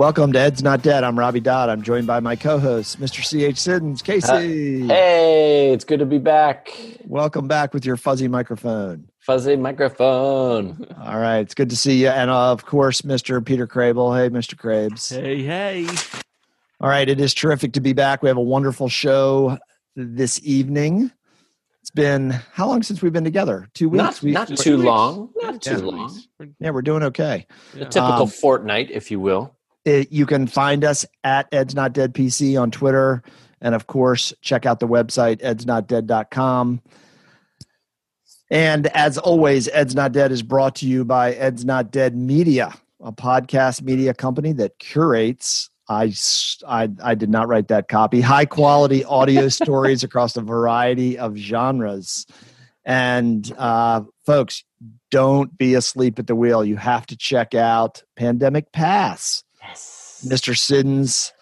Welcome to Ed's Not Dead. I'm Robbie Dodd. I'm joined by my co-host, Mr. C.H. Siddons. Casey. Hey, it's good to be back. Welcome back with your fuzzy microphone. Fuzzy microphone. All right. It's good to see you. And of course, Mr. Peter Crabill. Hey, Mr. Crabs. Hey, hey. All right. It is terrific to be back. We have a wonderful show this evening. It's been, how long since we've been together? 2 weeks? Not too long. Not too long. Yeah, we're doing okay. Yeah. A typical fortnight, if you will. You can find us at Ed's Not Dead PC on Twitter. And of course, check out the website, edsnotdead.com. And as always, Ed's Not Dead is brought to you by Ed's Not Dead Media, a podcast media company that curates, I did not write that copy, high quality audio stories across a variety of genres. And folks, don't be asleep at the wheel. You have to check out Pandemic Pass. Yes. Mr. Siddons.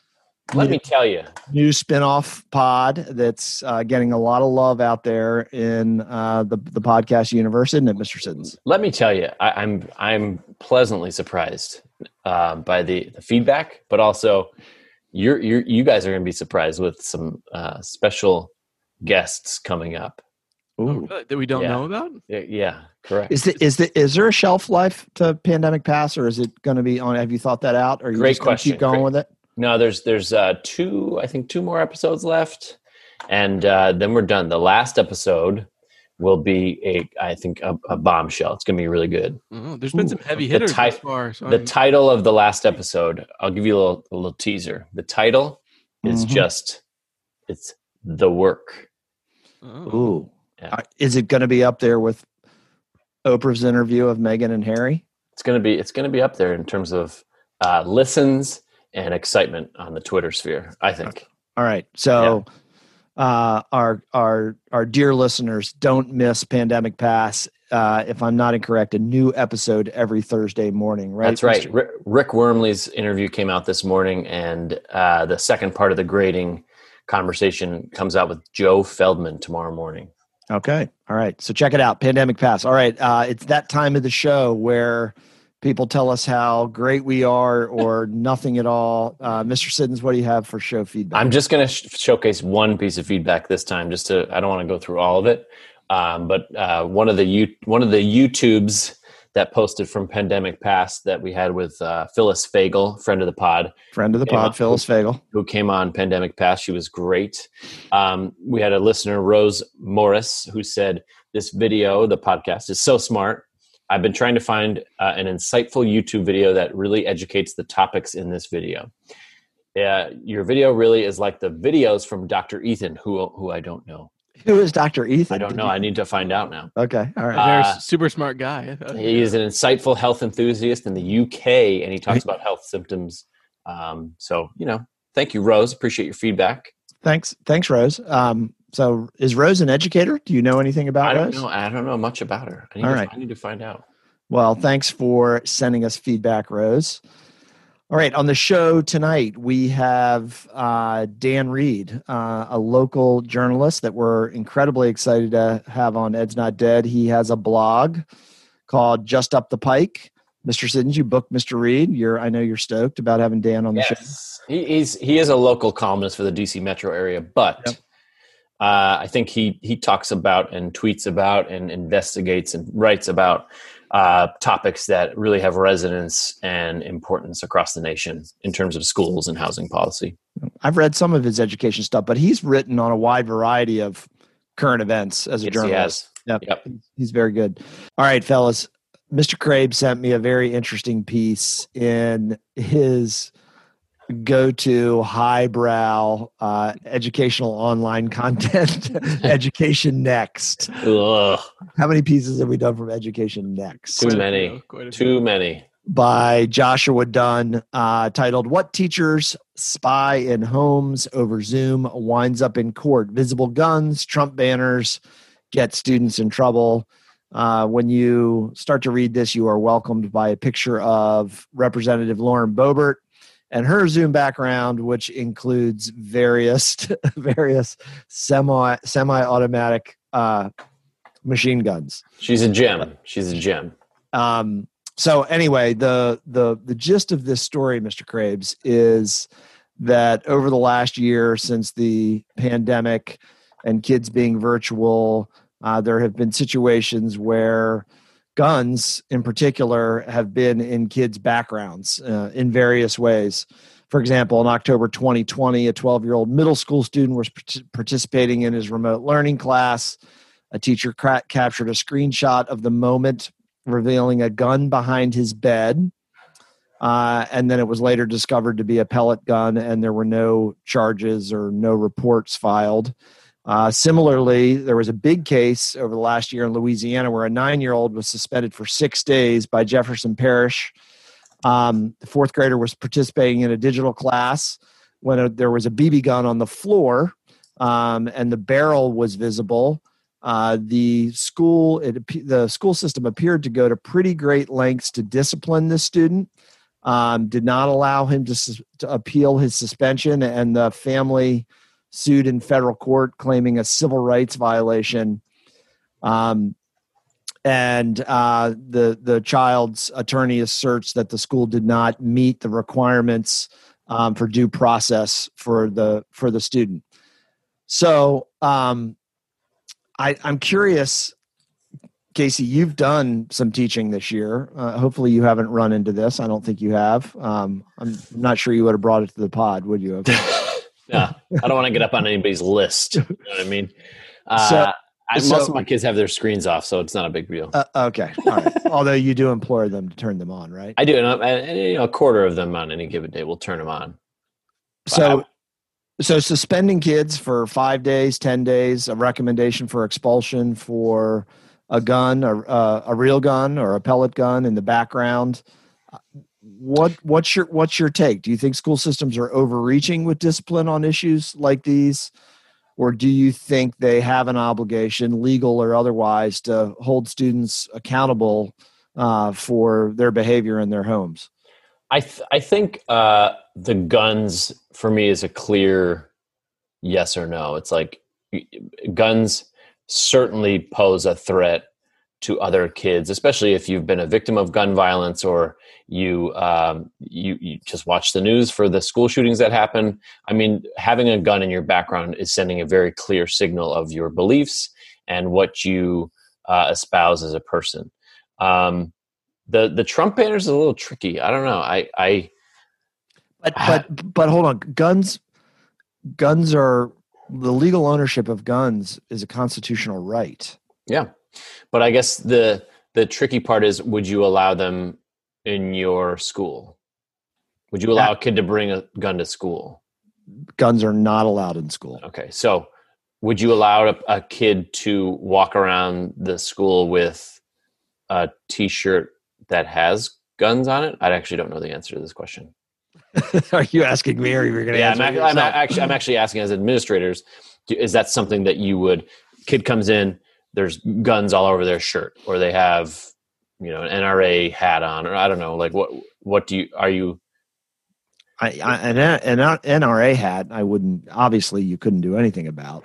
Let me tell you. New spinoff pod that's getting a lot of love out there in the podcast universe, isn't it, Mr. Siddons? Let me tell you, I'm pleasantly surprised by the feedback, but also you guys are going to be surprised with some special guests coming up. Ooh. That we don't know about? Yeah, correct. Is there a shelf life to Pandemic Pass, or is it going to be on? Have you thought that out? Or are you Great just question. Keep going Great. With it? No, there's two more episodes left, and then we're done. The last episode will be a bombshell. It's going to be really good. Oh, there's been some heavy hitters thus far. So the title of the last episode, I'll give you a little teaser. The title is it's The Work. Oh. Ooh. Yeah. Is it going to be up there with Oprah's interview of Meghan and Harry? It's going to be up there in terms of listens and excitement on the Twitter sphere, I think. Okay. All right. So our dear listeners, don't miss Pandemic Pass. If I'm not incorrect, a new episode every Thursday morning, right? That's right. Rick Wormley's interview came out this morning, and the second part of the grading conversation comes out with Joe Feldman tomorrow morning. Okay. All right. So check it out. Pandemic Pass. All right. It's that time of the show where people tell us how great we are or nothing at all. Mr. Siddons, what do you have for show feedback? I'm just going to showcase one piece of feedback this time I don't want to go through all of it. But one of the YouTubes that posted from Pandemic Pass that we had with Phyllis Fagel, friend of the pod, Phyllis Fagel, who came on Pandemic Pass. She was great. We had a listener, Rose Morris, who said, "This video, the podcast, is so smart. I've been trying to find an insightful YouTube video that really educates the topics in this video. Your video really is like the videos from Dr. Ethan, who I don't know." Who is Dr. Ethan? I don't know. I need to find out now. Okay. All right. Super smart guy. He is an insightful health enthusiast in the UK, and he talks about health symptoms. Thank you, Rose. Appreciate your feedback. Thanks, Rose. So is Rose an educator? Do you know anything about Rose? I don't know much about her. I need to find out. Well, thanks for sending us feedback, Rose. All right, on the show tonight, we have Dan Reed, a local journalist that we're incredibly excited to have on Ed's Not Dead. He has a blog called Just Up the Pike. Mr. Siddons, you booked Mr. Reed. I know you're stoked about having Dan on the show. He is a local columnist for the D.C. metro area, but I think he talks about and tweets about and investigates and writes about topics that really have resonance and importance across the nation in terms of schools and housing policy. I've read some of his education stuff, but he's written on a wide variety of current events as a journalist. He has. Yep. He's very good. All right, fellas. Mr. Crabe sent me a very interesting piece in his go-to highbrow educational online content, Education Next. Ugh. How many pieces have we done from Education Next? Too many. By Joshua Dunn, titled "What Teachers Spy in Homes Over Zoom Winds Up in Court. Visible Guns, Trump Banners Get Students in Trouble." When you start to read this, you are welcomed by a picture of Representative Lauren Boebert and her Zoom background, which includes various semi-automatic machine guns. She's a gem. So anyway, the gist of this story, Mr. Crabs, is that over the last year since the pandemic and kids being virtual, there have been situations where guns in particular have been in kids' backgrounds in various ways. For example, in October 2020, a 12-year-old middle school student was participating in his remote learning class. A teacher captured a screenshot of the moment, revealing a gun behind his bed. And then it was later discovered to be a pellet gun, and there were no charges or no reports filed. Similarly, there was a big case over the last year in Louisiana where a 9-year-old was suspended for 6 days by Jefferson Parish. The fourth grader was participating in a digital class when there was a BB gun on the floor, and the barrel was visible. The school system appeared to go to pretty great lengths to discipline this student, did not allow him to appeal his suspension, and the family sued in federal court claiming a civil rights violation. The child's attorney asserts that the school did not meet the requirements for due process for the student. So I'm curious, Casey, you've done some teaching this year. Hopefully you haven't run into this. I don't think you have. I'm not sure you would have brought it to the pod, would you? No, I don't want to get up on anybody's list. You know what I mean? Most of my kids have their screens off, so it's not a big deal. Okay. All right. Although you do implore them to turn them on, right? I do. And a quarter of them on any given day will turn them on. So suspending kids for 5 days, 10 days, a recommendation for expulsion for a gun, a real gun or a pellet gun in the background. What's your take? Do you think school systems are overreaching with discipline on issues like these? Or do you think they have an obligation, legal or otherwise, to hold students accountable for their behavior in their homes? I think the guns for me is a clear yes or no. It's like guns certainly pose a threat to other kids, especially if you've been a victim of gun violence or you just watch the news for the school shootings that happen. I mean, having a gun in your background is sending a very clear signal of your beliefs and what you espouse as a person. The Trump banner is a little tricky. I don't know. But hold on. Guns are the legal ownership of guns is a constitutional right. Yeah. But I guess the tricky part is, would you allow them in your school? Would you allow a kid to bring a gun to school? Guns are not allowed in school. Okay. So would you allow a kid to walk around the school with a t-shirt that has guns on it? I actually don't know the answer to this question. Are you asking me, or you're going to answer me? I'm actually asking as administrators, is that something that you would, kid comes in, there's guns all over their shirt, or they have, an NRA hat on, or I don't know, like an NRA hat. Obviously you couldn't do anything about,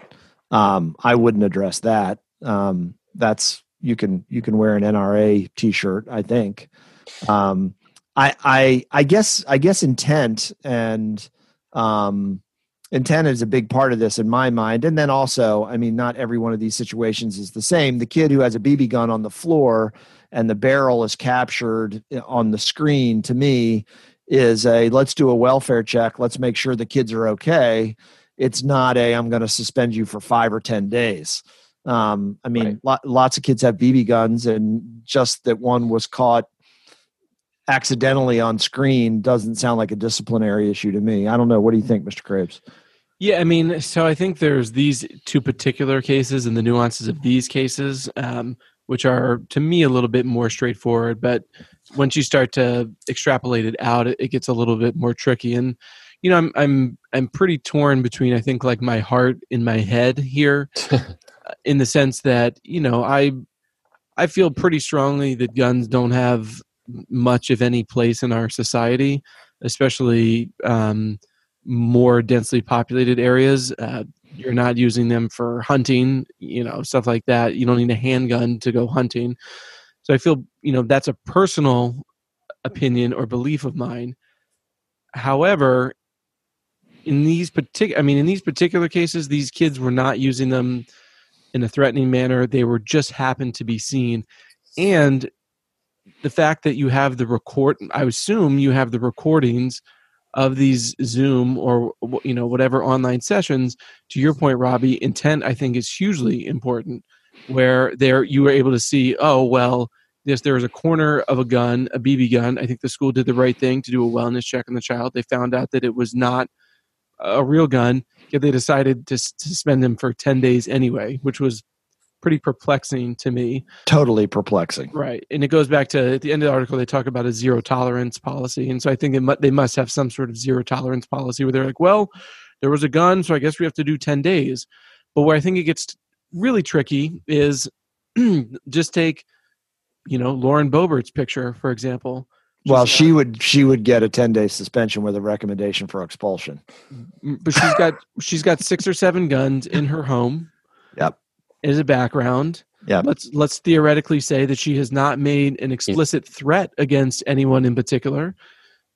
I wouldn't address that. You can wear an NRA t-shirt, I think. I guess intent is a big part of this in my mind. And then also, I mean, not every one of these situations is the same. The kid who has a BB gun on the floor and the barrel is captured on the screen, to me, is a let's do a welfare check. Let's make sure the kids are okay. It's not I'm going to suspend you for 5 or 10 days. Lots of kids have BB guns, and just that one was caught accidentally on screen doesn't sound like a disciplinary issue to me. I don't know. What do you think, Mr. Crabs? Yeah, I mean, so I think there's these two particular cases and the nuances of these cases, which are, to me, a little bit more straightforward. But once you start to extrapolate it out, it gets a little bit more tricky. And, I'm pretty torn between, I think, like my heart and my head here in the sense that, I feel pretty strongly that guns don't have much of any place in our society, especially more densely populated areas. You're not using them for hunting, stuff like that. You don't need a handgun to go hunting. So I feel, that's a personal opinion or belief of mine. However, in these particular cases, these kids were not using them in a threatening manner. They were just happened to be seen. And the fact that you have the record, I assume you have the recordings of these Zoom or, whatever online sessions. To your point, Robbie, intent, I think, is hugely important, where you were able to see, yes, there was a corner of a gun, a BB gun. I think the school did the right thing to do a wellness check on the child. They found out that it was not a real gun, yet they decided to suspend him for 10 days anyway, which was pretty perplexing to me. Totally perplexing. Right. And it goes back to, at the end of the article, they talk about a zero tolerance policy. And so I think they must have some sort of zero tolerance policy where they're like, well, there was a gun, so I guess we have to do 10 days. But where I think it gets really tricky is just take, Lauren Boebert's picture, for example. Well, she would get a 10-day suspension with a recommendation for expulsion. But she's got 6 or 7 guns in her home. Yep. As a background. Yeah. Let's theoretically say that she has not made an explicit threat against anyone in particular.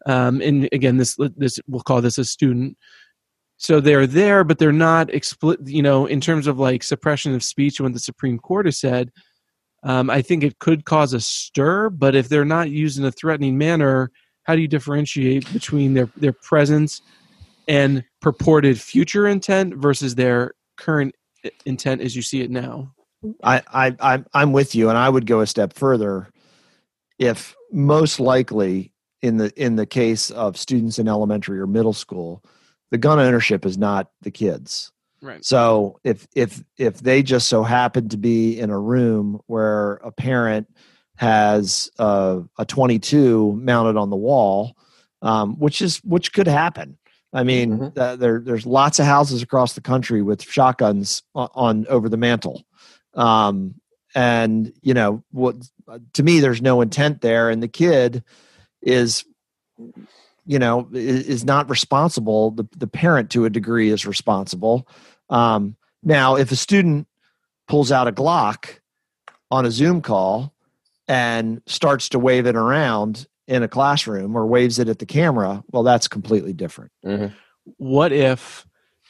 And again, this we'll call this a student. So they're there, but they're not explicit. In terms of like suppression of speech, when the Supreme Court has said, I think it could cause a stir, but if they're not used in a threatening manner, how do you differentiate between their presence and purported future intent versus their current intent as you see it now? I'm with you, and I would go a step further. If most likely in the case of students in elementary or middle school, the gun ownership is not the kids. Right. So if they just so happen to be in a room where a parent has a .22 mounted on the wall, which could happen. I mean, mm-hmm. there's lots of houses across the country with shotguns on over the mantle, and to me, there's no intent there, and the kid is. Is not responsible. The parent, to a degree, is responsible. Now, if a student pulls out a Glock on a Zoom call and starts to wave it around in a classroom or waves it at the camera, well, that's completely different. Mm-hmm. What if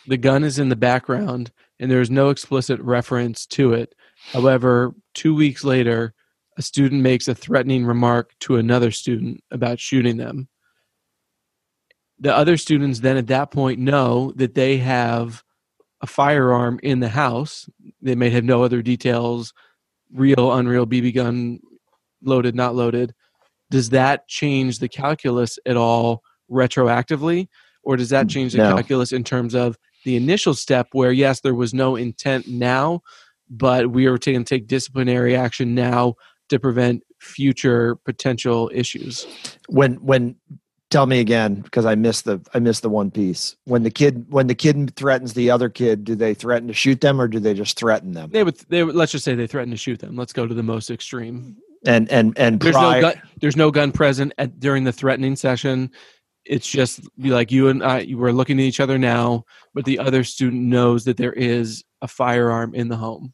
the gun is in the background and there's no explicit reference to it? However, 2 weeks later, a student makes a threatening remark to another student about shooting them. The other students then at that point know that they have a firearm in the house. They may have no other details, real, unreal, BB gun, loaded, not loaded. Does that change the calculus at all retroactively? Or does that change the calculus in terms of the initial step where, yes, there was no intent now, but we are going to take disciplinary action now to prevent future potential issues? Tell me again, because I missed the one piece. When the kid threatens the other kid, do they threaten to shoot them, or do they just threaten them? They would. Let's just say they threaten to shoot them. Let's go to the most extreme. And there's no gun present during the threatening session. It's just like you and I. You were looking at each other now, but the other student knows that there is a firearm in the home.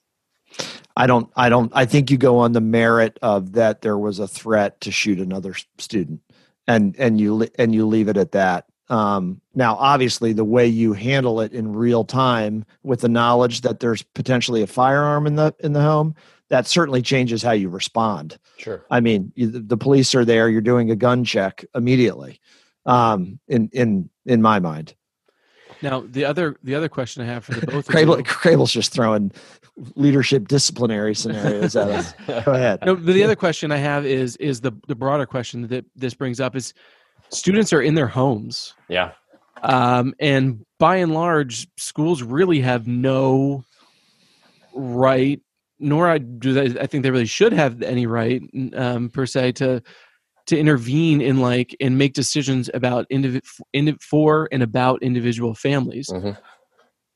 I think you go on the merit of that. There was a threat to shoot another student. And you leave it at that. Now, obviously, the way you handle it in real time, with the knowledge that there's potentially a firearm in the home, that certainly changes how you respond. Sure. I mean, the police are there. You're doing a gun check immediately. In my mind. Now, the other question I have for the both of you. Crabill's just throwing leadership disciplinary scenarios at us. Go ahead. No, but the other question I have is the broader question that this brings up is students are in their homes. Yeah. And by and large, schools really have no right, nor do they, I think they really should have any right per se to intervene in and make decisions about for and about individual families. Mm-hmm.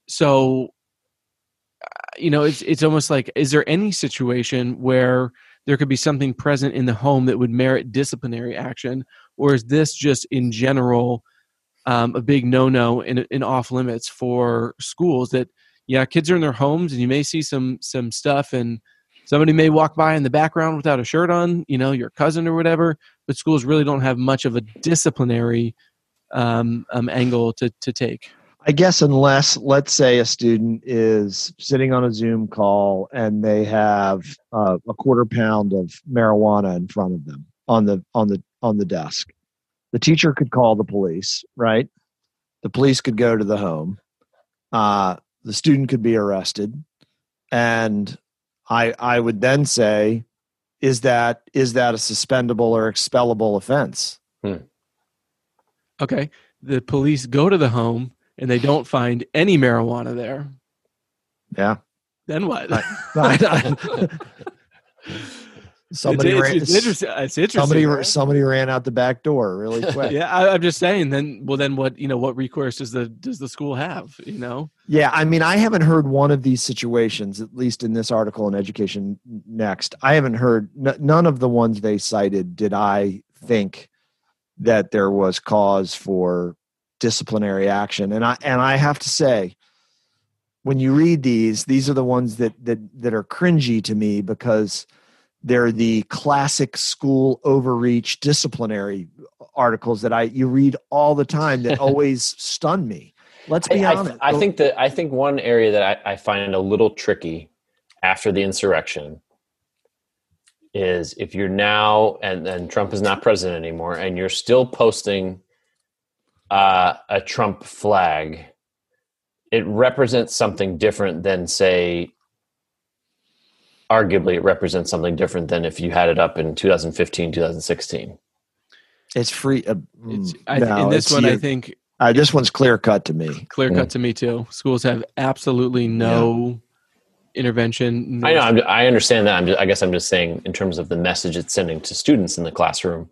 So, it's almost like, is there any situation where there could be something present in the home that would merit disciplinary action? Or is this just in general a big no-no and off limits for schools that, kids are in their homes and you may see some stuff and Somebody may walk by in the background without a shirt on, you know, your cousin or whatever, but schools really don't have much of a disciplinary angle to take. I guess unless, let's say, a student is sitting on a Zoom call and they have a quarter pound of marijuana in front of them on the desk, the teacher could call the police, right? The police could go to the home. The student could be arrested, and I would then say, is that a suspendable or expellable offense? Hmm. Okay, the police go to the home and they don't find any marijuana there. Yeah. Then what? Somebody ran out the back door really quick. Yeah, I'm just saying. Then what? You know, what recourse does the school have? You know. Yeah, I mean, I haven't heard one of these situations, at least in this article in Education Next. I haven't heard none of the ones they cited. Did I think that there was cause for disciplinary action? And I have to say, when you read these are the ones that are cringy to me, because they're the classic school overreach disciplinary articles that you read all the time that always stun me. Let's be honest. I think one area that I find a little tricky after the insurrection is if you're now, and Trump is not president anymore, and you're still posting a Trump flag, it represents something different than, say, arguably it represents something different than if you had it up in 2015, 2016. It's free. This one's clear cut to me. Clear cut to me too. Schools have absolutely no intervention. No, I know. I understand that. I guess I'm just saying in terms of the message it's sending to students in the classroom,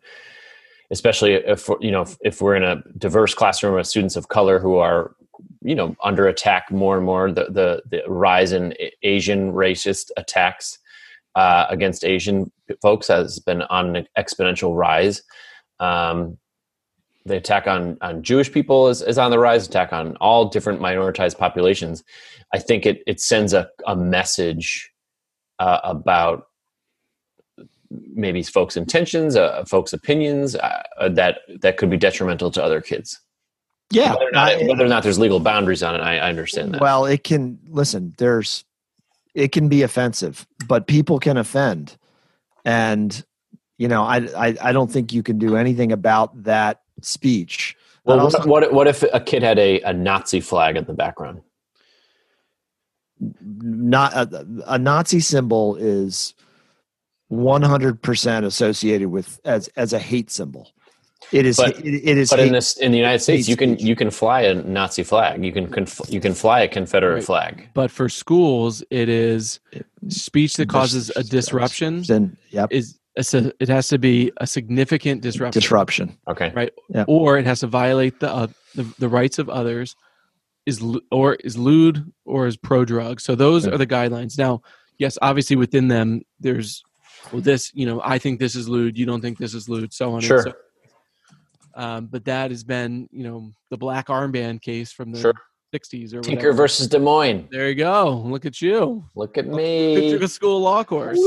especially if we're in a diverse classroom with students of color who are, you know, under attack more and more, the rise in Asian racist attacks against Asian folks has been on an exponential rise. The attack on Jewish people is on the rise, attack on all different minoritized populations. I think it sends a message about maybe folks' intentions, folks' opinions that could be detrimental to other kids. Yeah. Whether or not there's legal boundaries on it, I understand that. Well, it can be offensive, but people can offend. And, you know, I don't think you can do anything about that speech. Well, what if a kid had a Nazi flag in the background? Not a Nazi symbol is 100% associated with as a hate symbol. It is. It is. But in the United States, you can fly a Nazi flag. You can fly a Confederate flag. But for schools, it is speech that causes a disruption. It has to be a significant disruption. Okay. Right. Yep. Or it has to violate the rights of others. Is lewd or is pro drug. So those are the guidelines. Now, yes, obviously within them, there's this. You know, I think this is lewd. You don't think this is lewd. So on. Sure. And so, but that has been, you know, the black armband case from the 60s or whatever. Tinker versus Des Moines. There you go. Look at you. Look at me. You took a school law course.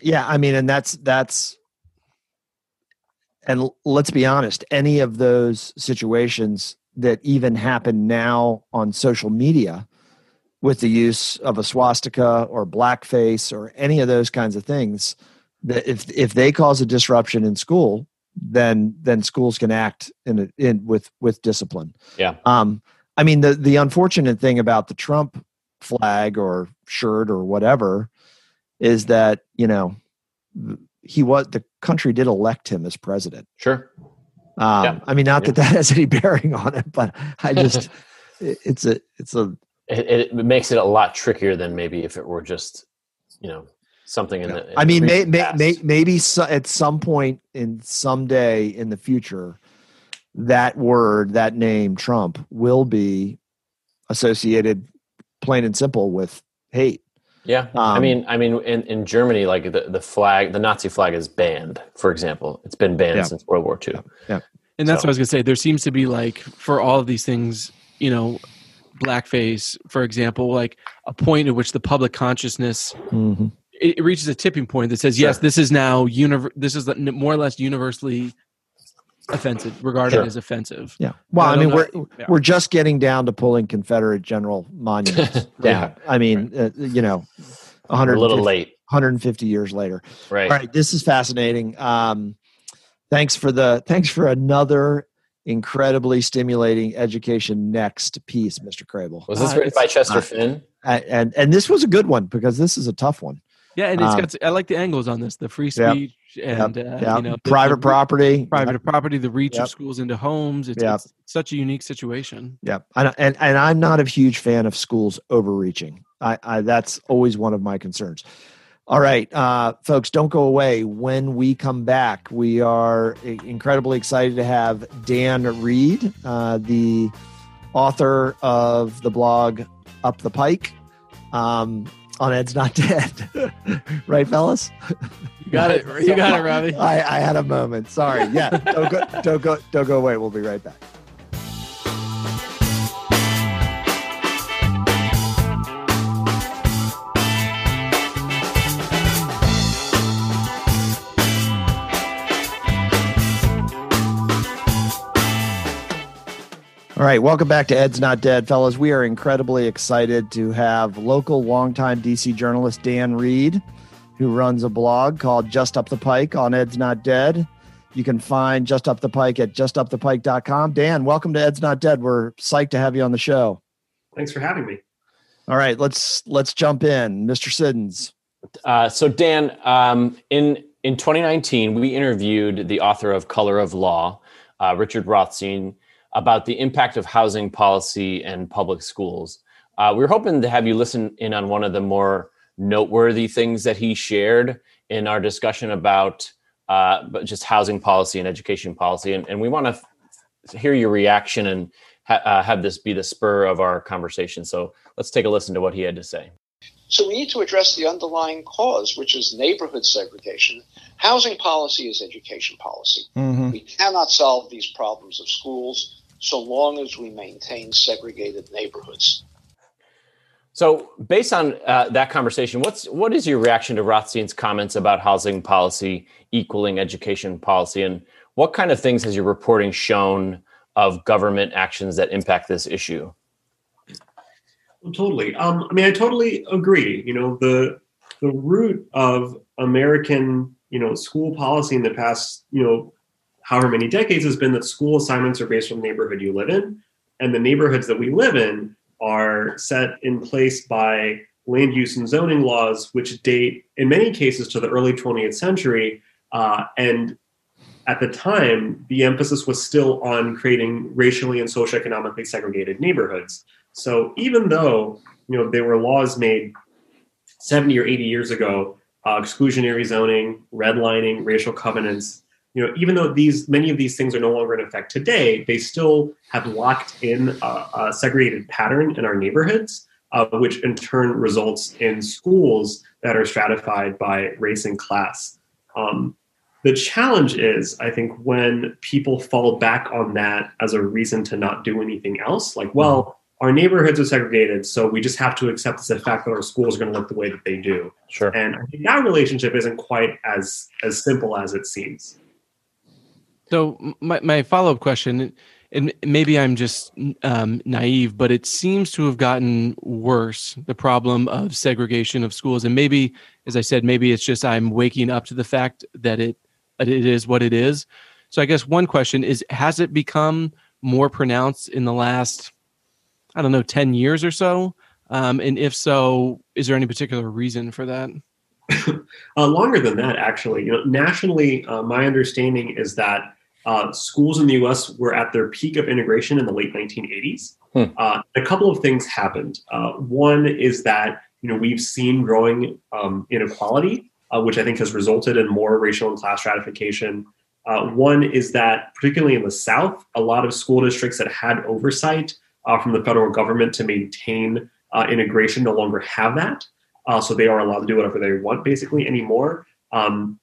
Yeah. I mean, and that's. And let's be honest, any of those situations that even happen now on social media with the use of a swastika or blackface or any of those kinds of things, that if they cause a disruption in school, then schools can act with discipline. Yeah. I mean, the unfortunate thing about the Trump flag or shirt or whatever is that, you know, the country did elect him as president. Sure. I mean, not that has any bearing on it, but I just it makes it a lot trickier than maybe if it were just, you know, something in the. I mean, maybe at some point someday in the future, that word, that name, Trump, will be associated, plain and simple, with hate. Yeah, I mean, in Germany, like the flag, the Nazi flag is banned. For example, it's been banned since World War II. Yeah, and that's what I was gonna say. There seems to be, like, for all of these things, you know, blackface, for example, like a point at which the public consciousness it reaches a tipping point that says, yes, this is now more or less universally offensive, regarded as offensive. Yeah. Well, I mean, we're just getting down to pulling Confederate general monuments down. I mean, you know, 150 years later. Right. All right. This is fascinating. Thanks for another incredibly stimulating Education Next piece, Mr. Crabill. Was this written by Chester Finn? And this was a good one because this is a tough one. Yeah, and it's got, I like the angles on this, the free speech and you know, private property, the reach of schools into homes. It's such a unique situation. Yeah, and I'm not a huge fan of schools overreaching. That's always one of my concerns. All right, folks, don't go away. When we come back, we are incredibly excited to have Dan Reed, the author of the blog Up the Pike, on Ed's Not Dead. Right, fellas? You got it, Robbie. I had a moment. Sorry. Yeah. Don't go away. We'll be right back. All right, welcome back to Ed's Not Dead, fellas. We are incredibly excited to have local longtime DC journalist Dan Reed, who runs a blog called Just Up the Pike on Ed's Not Dead. You can find Just Up the Pike at justupthepike.com. Dan, welcome to Ed's Not Dead. We're psyched to have you on the show. Thanks for having me. All right, let's jump in. Mr. Siddons. So Dan, in 2019, we interviewed the author of Color of Law, Richard Rothstein, about the impact of housing policy and public schools. We were hoping to have you listen in on one of the more noteworthy things that he shared in our discussion about just housing policy and education policy. And we want to hear your reaction and have this be the spur of our conversation. So let's take a listen to what he had to say. So we need to address the underlying cause, which is neighborhood segregation. Housing policy is education policy. Mm-hmm. We cannot solve these problems of schools so long as we maintain segregated neighborhoods. So based on that conversation, what is your reaction to Rothstein's comments about housing policy equaling education policy? And what kind of things has your reporting shown of government actions that impact this issue? Well, totally. I mean, I totally agree. You know, the root of American, you know, school policy in the past, you know, however many decades has been that school assignments are based on the neighborhood you live in. And the neighborhoods that we live in are set in place by land use and zoning laws, which date in many cases to the early 20th century. And at the time, the emphasis was still on creating racially and socioeconomically segregated neighborhoods. So even though, you know, there were laws made 70 or 80 years ago, exclusionary zoning, redlining, racial covenants, you know, even though many of these things are no longer in effect today, they still have locked in a segregated pattern in our neighborhoods, which in turn results in schools that are stratified by race and class. The challenge is, I think, when people fall back on that as a reason to not do anything else, like, well, our neighborhoods are segregated, so we just have to accept the fact that our schools are going to look the way that they do. Sure. And I think that relationship isn't quite as simple as it seems. So my follow-up question, and maybe I'm just naive, but it seems to have gotten worse, the problem of segregation of schools. And maybe, as I said, maybe it's just I'm waking up to the fact that it is what it is. So I guess one question is, has it become more pronounced in the last, 10 years or so? And if so, is there any particular reason for that? Longer than that, actually. You know, nationally, my understanding is that schools in the U.S. were at their peak of integration in the late 1980s. A couple of things happened. One is that, you know, we've seen growing inequality, which I think has resulted in more racial and class stratification. One is that, particularly in the South, a lot of school districts that had oversight from the federal government to maintain integration no longer have that. So they are allowed to do whatever they want, basically, anymore. And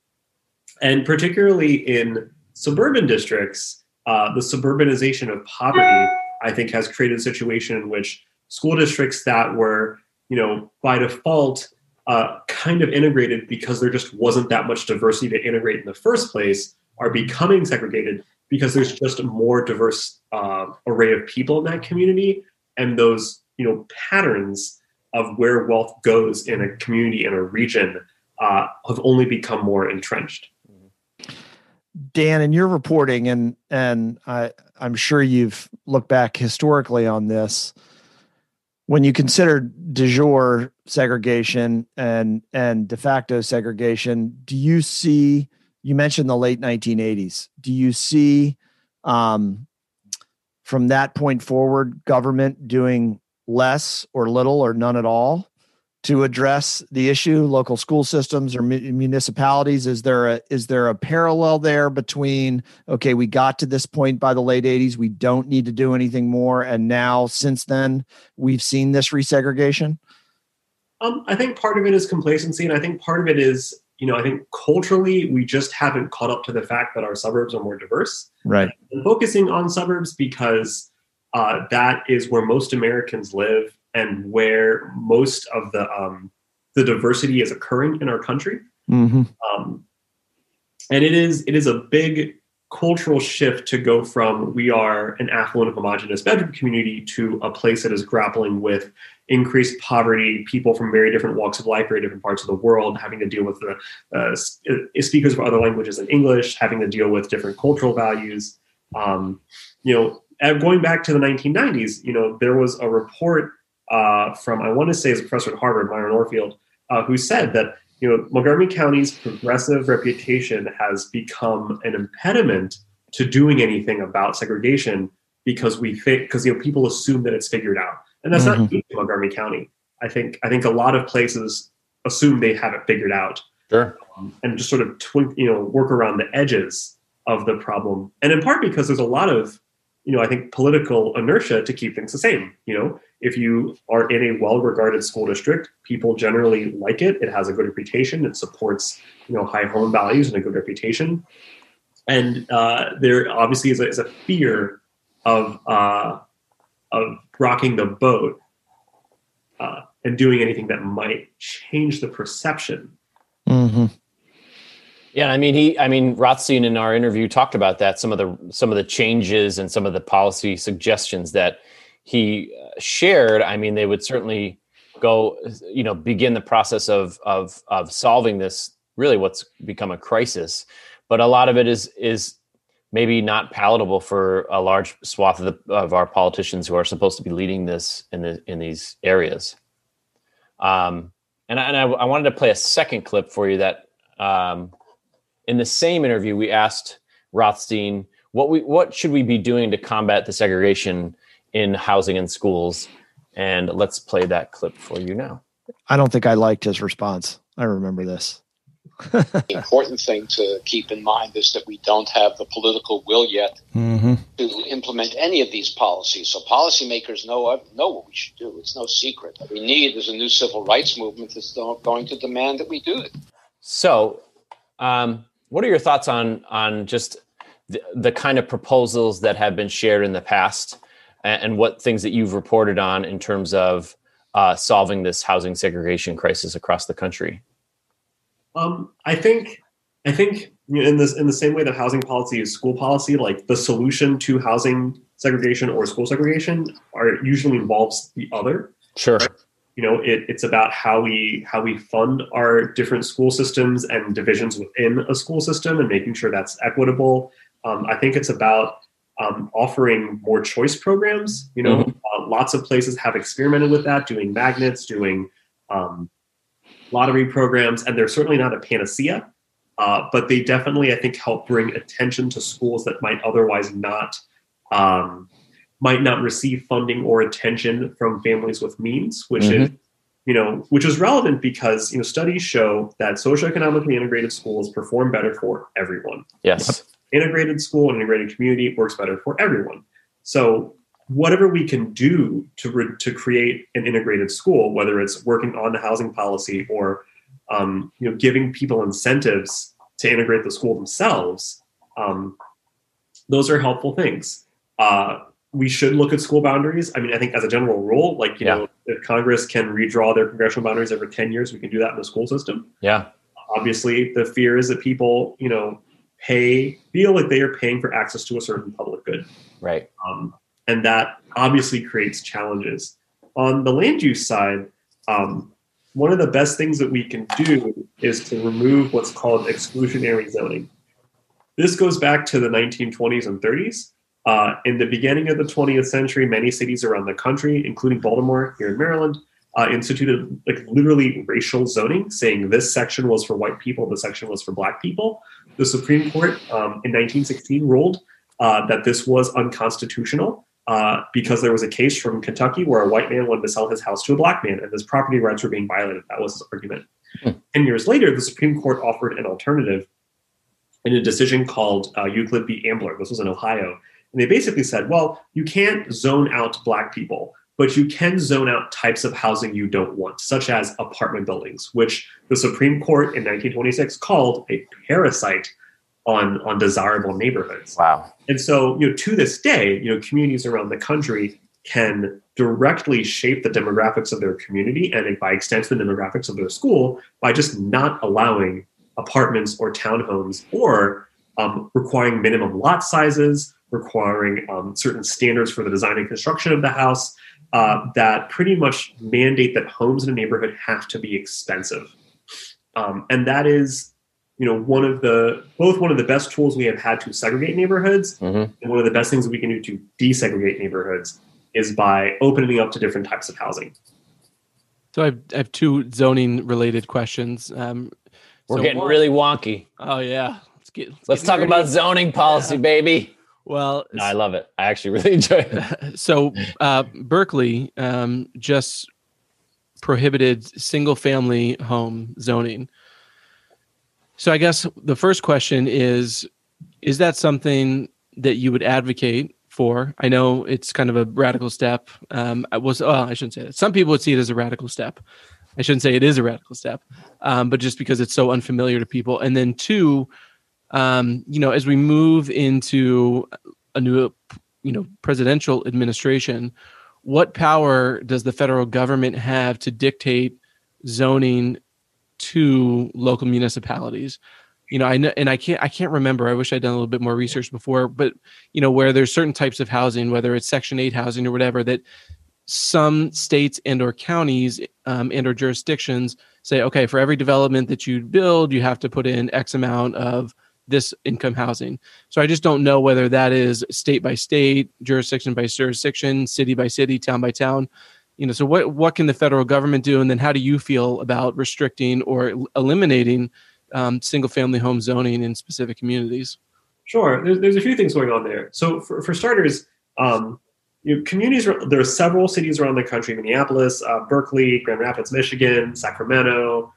particularly in suburban districts, the suburbanization of poverty, I think, has created a situation in which school districts that were, you know, by default kind of integrated because there just wasn't that much diversity to integrate in the first place, are becoming segregated because there's just a more diverse array of people in that community. And those, you know, patterns of where wealth goes in a community and a region have only become more entrenched. Dan, in your reporting, and I'm sure you've looked back historically on this, when you consider de jure segregation and de facto segregation, do you see, you mentioned the late 1980s, do you see from that point forward, government doing less or little or none at all to address the issue, local school systems or municipalities? Is there a parallel there between, okay, we got to this point by the late 80s, we don't need to do anything more, and now since then we've seen this resegregation? I think part of it is complacency, and I think part of it is, you know, I think culturally we just haven't caught up to the fact that our suburbs are more diverse. Right. And focusing on suburbs because that is where most Americans live, and where most of the diversity is occurring in our country. Mm-hmm. And it is a big cultural shift to go from we are an affluent homogenous bedroom community to a place that is grappling with increased poverty, people from very different walks of life, very different parts of the world, having to deal with the speakers of other languages than English, having to deal with different cultural values. You know, going back to the 1990s, you know, there was a report from, I want to say, is a professor at Harvard, Myron Orfield, who said that, you know, Montgomery County's progressive reputation has become an impediment to doing anything about segregation because you know, people assume that it's figured out, and that's not unique to Montgomery County. I think a lot of places assume they have it figured out, sure, and just sort of work around the edges of the problem, and in part because there's a lot of, you know, I think political inertia to keep things the same. You know, if you are in a well-regarded school district, people generally like it. It has a good reputation. It supports, you know, high home values and a good reputation. And there obviously is a fear of rocking the boat and doing anything that might change the perception. Mm-hmm. Yeah, I mean, Rothstein in our interview talked about that, some of the changes and some of the policy suggestions that he shared. I mean, they would certainly go, you know, begin the process of solving this, really what's become a crisis. But a lot of it is maybe not palatable for a large swath of our politicians who are supposed to be leading this in these areas. And I wanted to play a second clip for you that. In the same interview, we asked Rothstein, what should we be doing to combat the segregation in housing and schools? And let's play that clip for you now. I don't think I liked his response. I remember this. The important thing to keep in mind is that we don't have the political will yet to implement any of these policies. So policymakers know what we should do. It's no secret. What we need is a new civil rights movement that's going to demand that we do it. So, what are your thoughts on just the kind of proposals that have been shared in the past and what things that you've reported on in terms of solving this housing segregation crisis across the country? I think in the same way that housing policy is school policy, like the solution to housing segregation or school segregation usually involves the other. Sure. Right? You know, it's about how we fund our different school systems and divisions within a school system and making sure that's equitable. I think it's about offering more choice programs. You know, lots of places have experimented with that, doing magnets, doing lottery programs, and they're certainly not a panacea, but they definitely, I think, help bring attention to schools that might otherwise might not receive funding or attention from families with means, which is, you know, which is relevant because, you know, studies show that socioeconomically integrated schools perform better for everyone. Yes. Integrated school and integrated community works better for everyone. So whatever we can do to create an integrated school, whether it's working on the housing policy or, you know, giving people incentives to integrate the school themselves, those are helpful things. we should look at school boundaries. I mean, I think as a general rule, like, you know, if Congress can redraw their congressional boundaries every 10 years, we can do that in the school system. Yeah. Obviously, the fear is that people, you know, feel like they are paying for access to a certain public good. Right. And that obviously creates challenges. On the land use side, one of the best things that we can do is to remove what's called exclusionary zoning. This goes back to the 1920s and 30s. In the beginning of the 20th century, many cities around the country, including Baltimore here in Maryland, instituted like literally racial zoning, saying this section was for white people, this section was for black people. The Supreme Court in 1916 ruled that this was unconstitutional because there was a case from Kentucky where a white man wanted to sell his house to a black man and his property rights were being violated. That was his argument. 10 years later, the Supreme Court offered an alternative in a decision called Euclid v. Ambler. This was in Ohio. And they basically said, well, you can't zone out black people, but you can zone out types of housing you don't want, such as apartment buildings, which the Supreme Court in 1926 called a parasite on desirable neighborhoods. Wow. And so, you know, to this day, you know, communities around the country can directly shape the demographics of their community and by extension the demographics of their school by just not allowing apartments or townhomes or requiring minimum lot sizes, requiring certain standards for the design and construction of the house that pretty much mandate that homes in a neighborhood have to be expensive. And that is, you know, one of the best tools we have had to segregate neighborhoods. Mm-hmm. And one of the best things that we can do to desegregate neighborhoods is by opening up to different types of housing. So I have two zoning related questions. We're getting really wonky. Oh yeah. Let's talk about zoning policy, baby. Well, no, I love it. I actually really enjoy it. So Berkeley just prohibited single-family home zoning. So I guess the first question is that something that you would advocate for? I know it's kind of a radical step. I shouldn't say that. Some people would see it as a radical step. I shouldn't say it is a radical step, but just because it's so unfamiliar to people. And then two, you know, as we move into a new, you know, presidential administration, what power does the federal government have to dictate zoning to local municipalities? You know, I know, and I can't remember. I wish I'd done a little bit more research before, but you know, where there's certain types of housing, whether it's Section 8 housing or whatever, that some states and or counties and or jurisdictions say, okay, for every development that you build, you have to put in X amount of this income housing. So I just don't know whether that is state by state, jurisdiction by jurisdiction, city by city, town by town. You know, so what can the federal government do? And then how do you feel about restricting or eliminating single family home zoning in specific communities? Sure. There's a few things going on there. So for starters, you know, communities, there are several cities around the country, Minneapolis, Berkeley, Grand Rapids, Michigan, Sacramento,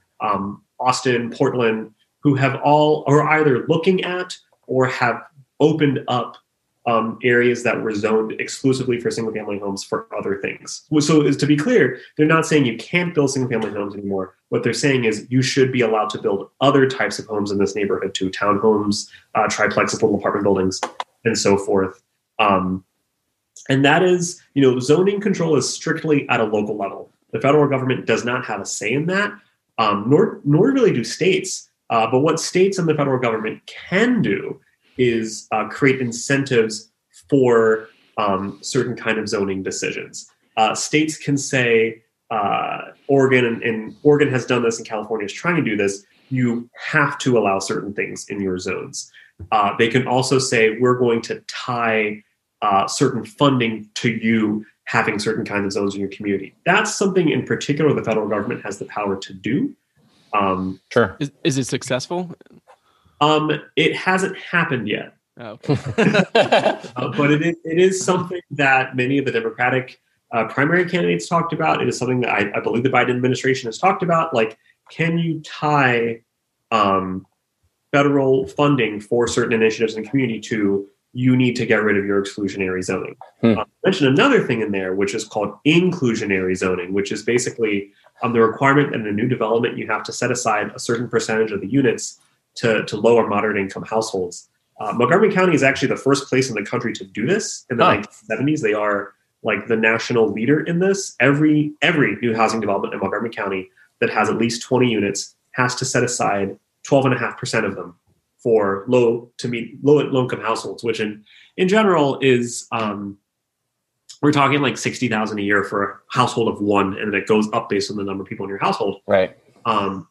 Austin, Portland, who have all are either looking at or have opened up areas that were zoned exclusively for single-family homes for other things. So to be clear, they're not saying you can't build single-family homes anymore. What they're saying is you should be allowed to build other types of homes in this neighborhood too, townhomes, triplexes, little apartment buildings, and so forth. And that is, you know, zoning control is strictly at a local level. The federal government does not have a say in that, nor really do states. But what states and the federal government can do is create incentives for certain kind of zoning decisions. States can say, Oregon, and Oregon has done this and California is trying to do this, you have to allow certain things in your zones. They can also say, we're going to tie certain funding to you having certain kinds of zones in your community. That's something in particular the federal government has the power to do. Sure. Is it successful? It hasn't happened yet. Oh. But it is something that many of the Democratic primary candidates talked about. It is something that I believe the Biden administration has talked about. Like, can you tie federal funding for certain initiatives in the community to you need to get rid of your exclusionary zoning. I mentioned another thing in there, which is called inclusionary zoning, which is basically the requirement that in a new development, you have to set aside a certain percentage of the units to low or moderate income households. Montgomery County is actually the first place in the country to do this. In the 1970s, they are like the national leader in this. Every new housing development in Montgomery County that has at least 20 units has to set aside 12.5% of them for low income households, which in general is, we're talking like $60,000 a year for a household of one, and then it goes up based on the number of people in your household. Right. And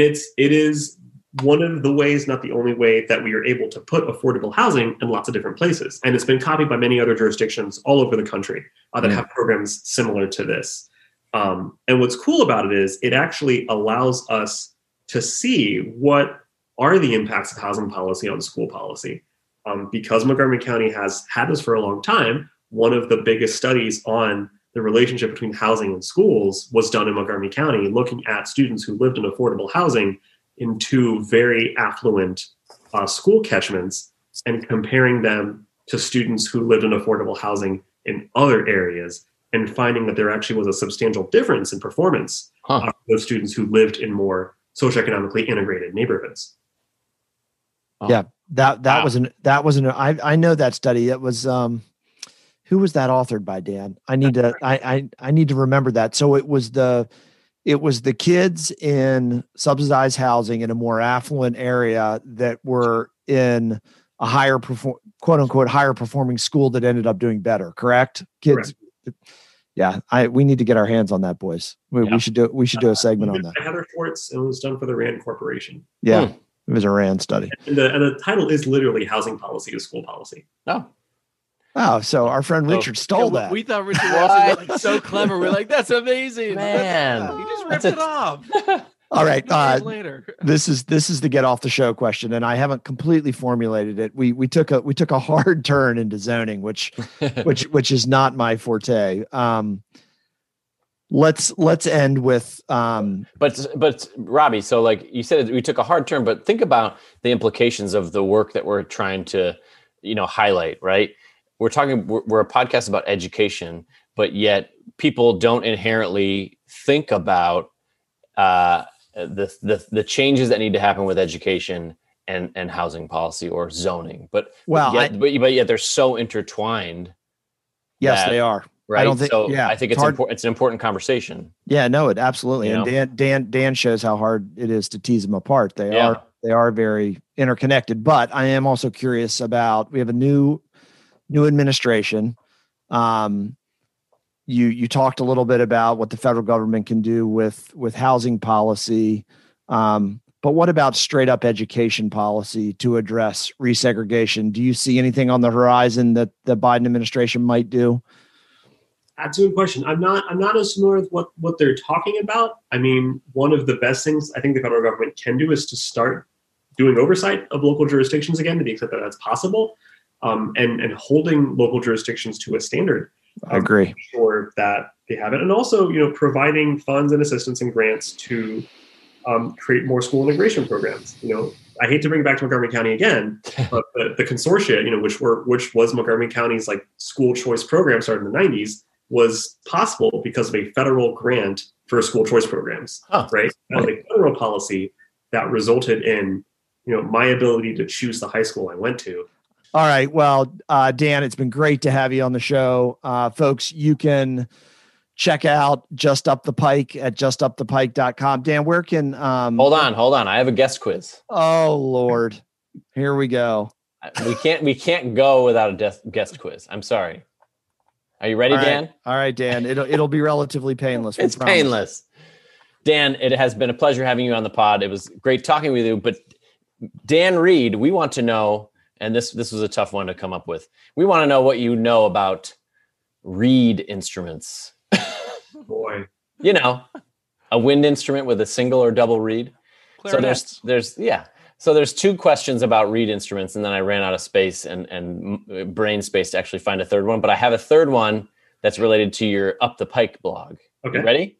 it is one of the ways, not the only way, that we are able to put affordable housing in lots of different places. And it's been copied by many other jurisdictions all over the country that have programs similar to this. And what's cool about it is it actually allows us to see what are the impacts of housing policy on school policy. Because Montgomery County has had this for a long time, one of the biggest studies on the relationship between housing and schools was done in Montgomery County, looking at students who lived in affordable housing in two very affluent school catchments and comparing them to students who lived in affordable housing in other areas, and finding that there actually was a substantial difference in performance of those students who lived in more socioeconomically integrated neighborhoods. Yeah, that was an I know that study. It was who was that authored by, Dan? I need to remember that. So it was the kids in subsidized housing in a more affluent area that were in a higher quote unquote higher performing school that ended up doing better. Correct, kids. Correct. Yeah, we need to get our hands on that, boys. We should do a segment on that. Heather Forts, and it was done for the RAND Corporation. Yeah, it was a RAND study, and the title is literally "Housing Policy to School Policy." Oh. Wow! So our friend Richard stole that. We thought Richard was like, so clever. We're like, that's amazing, man. He just ripped it off. All right. Later. This is the get off the show question, and I haven't completely formulated it. We took a hard turn into zoning, which is not my forte. Let's end with. But Robbie, so like you said, we took a hard turn, but think about the implications of the work that we're trying to, highlight, right? We're a podcast about education, but yet people don't inherently think about the changes that need to happen with education and housing policy or zoning. But yet they're so intertwined. Yes, they are. Right. I think it's important. It's an important conversation. Yeah, no, it absolutely. And Dan shows how hard it is to tease them apart. They are very interconnected. But I am also curious about, we have a new administration. You talked a little bit about what the federal government can do with housing policy. But what about straight up education policy to address resegregation? Do you see anything on the horizon that the Biden administration might do? That's a good question. I'm not as familiar with what they're talking about. I mean, one of the best things I think the federal government can do is to start doing oversight of local jurisdictions again, to the extent that that's possible. And holding local jurisdictions to a standard. I agree. Sure that they have it. And also, providing funds and assistance and grants to create more school integration programs. I hate to bring it back to Montgomery County again, but the consortia, which was Montgomery County's like school choice program started in the 90s, was possible because of a federal grant for school choice programs, right? That was a federal policy that resulted in, my ability to choose the high school I went to. All right. Well, Dan, it's been great to have you on the show. Folks, you can check out Just Up the Pike at justupthepike.com. Dan, where can... Hold on. I have a guest quiz. Oh, Lord. Here we go. We can't go without a guest quiz. I'm sorry. Are you ready, all right, Dan? All right, Dan. It'll be relatively painless. It's painless. Dan, it has been a pleasure having you on the pod. It was great talking with you. But Dan Reed, we want to know... And this was a tough one to come up with. We want to know what you know about reed instruments. Boy, a wind instrument with a single or double reed. Clarinet. So there's two questions about reed instruments, and then I ran out of space and brain space to actually find a third one. But I have a third one that's related to your Up the Pike blog. Okay, you ready?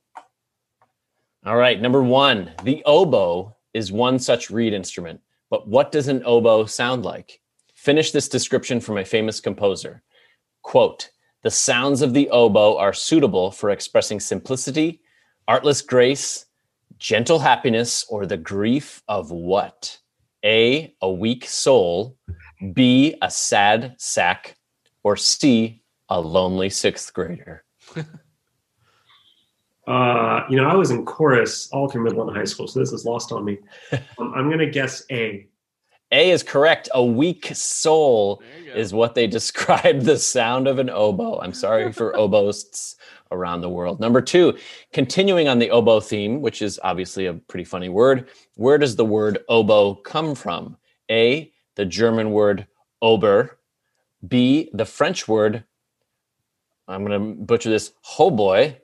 All right. Number one, the oboe is one such reed instrument. But what does an oboe sound like? Finish this description from a famous composer. Quote, the sounds of the oboe are suitable for expressing simplicity, artless grace, gentle happiness, or the grief of what? A weak soul, B, a sad sack, or C, a lonely sixth grader? I was in chorus all through middle and high school, so this is lost on me. I'm going to guess A. A is correct. A weak soul is what they describe the sound of an oboe. I'm sorry for oboists around the world. Number two, continuing on the oboe theme, which is obviously a pretty funny word, where does the word oboe come from? A, the German word ober. B, the French word, I'm going to butcher this, hautboy.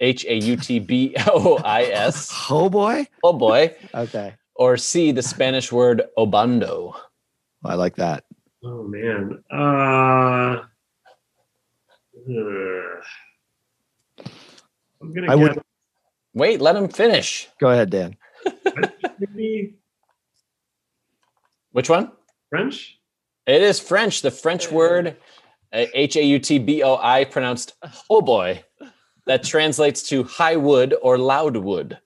H-A-U-T-B-O-I-S. Hautboy? Hautboy. Okay. Or C, the Spanish word obando. I like that. Oh, man. I'm going to guess. Wait, let him finish. Go ahead, Dan. Which one? French? It is French. The French word, H-A-U-T-B-O-I, pronounced hautboy. That translates to high wood or loud wood.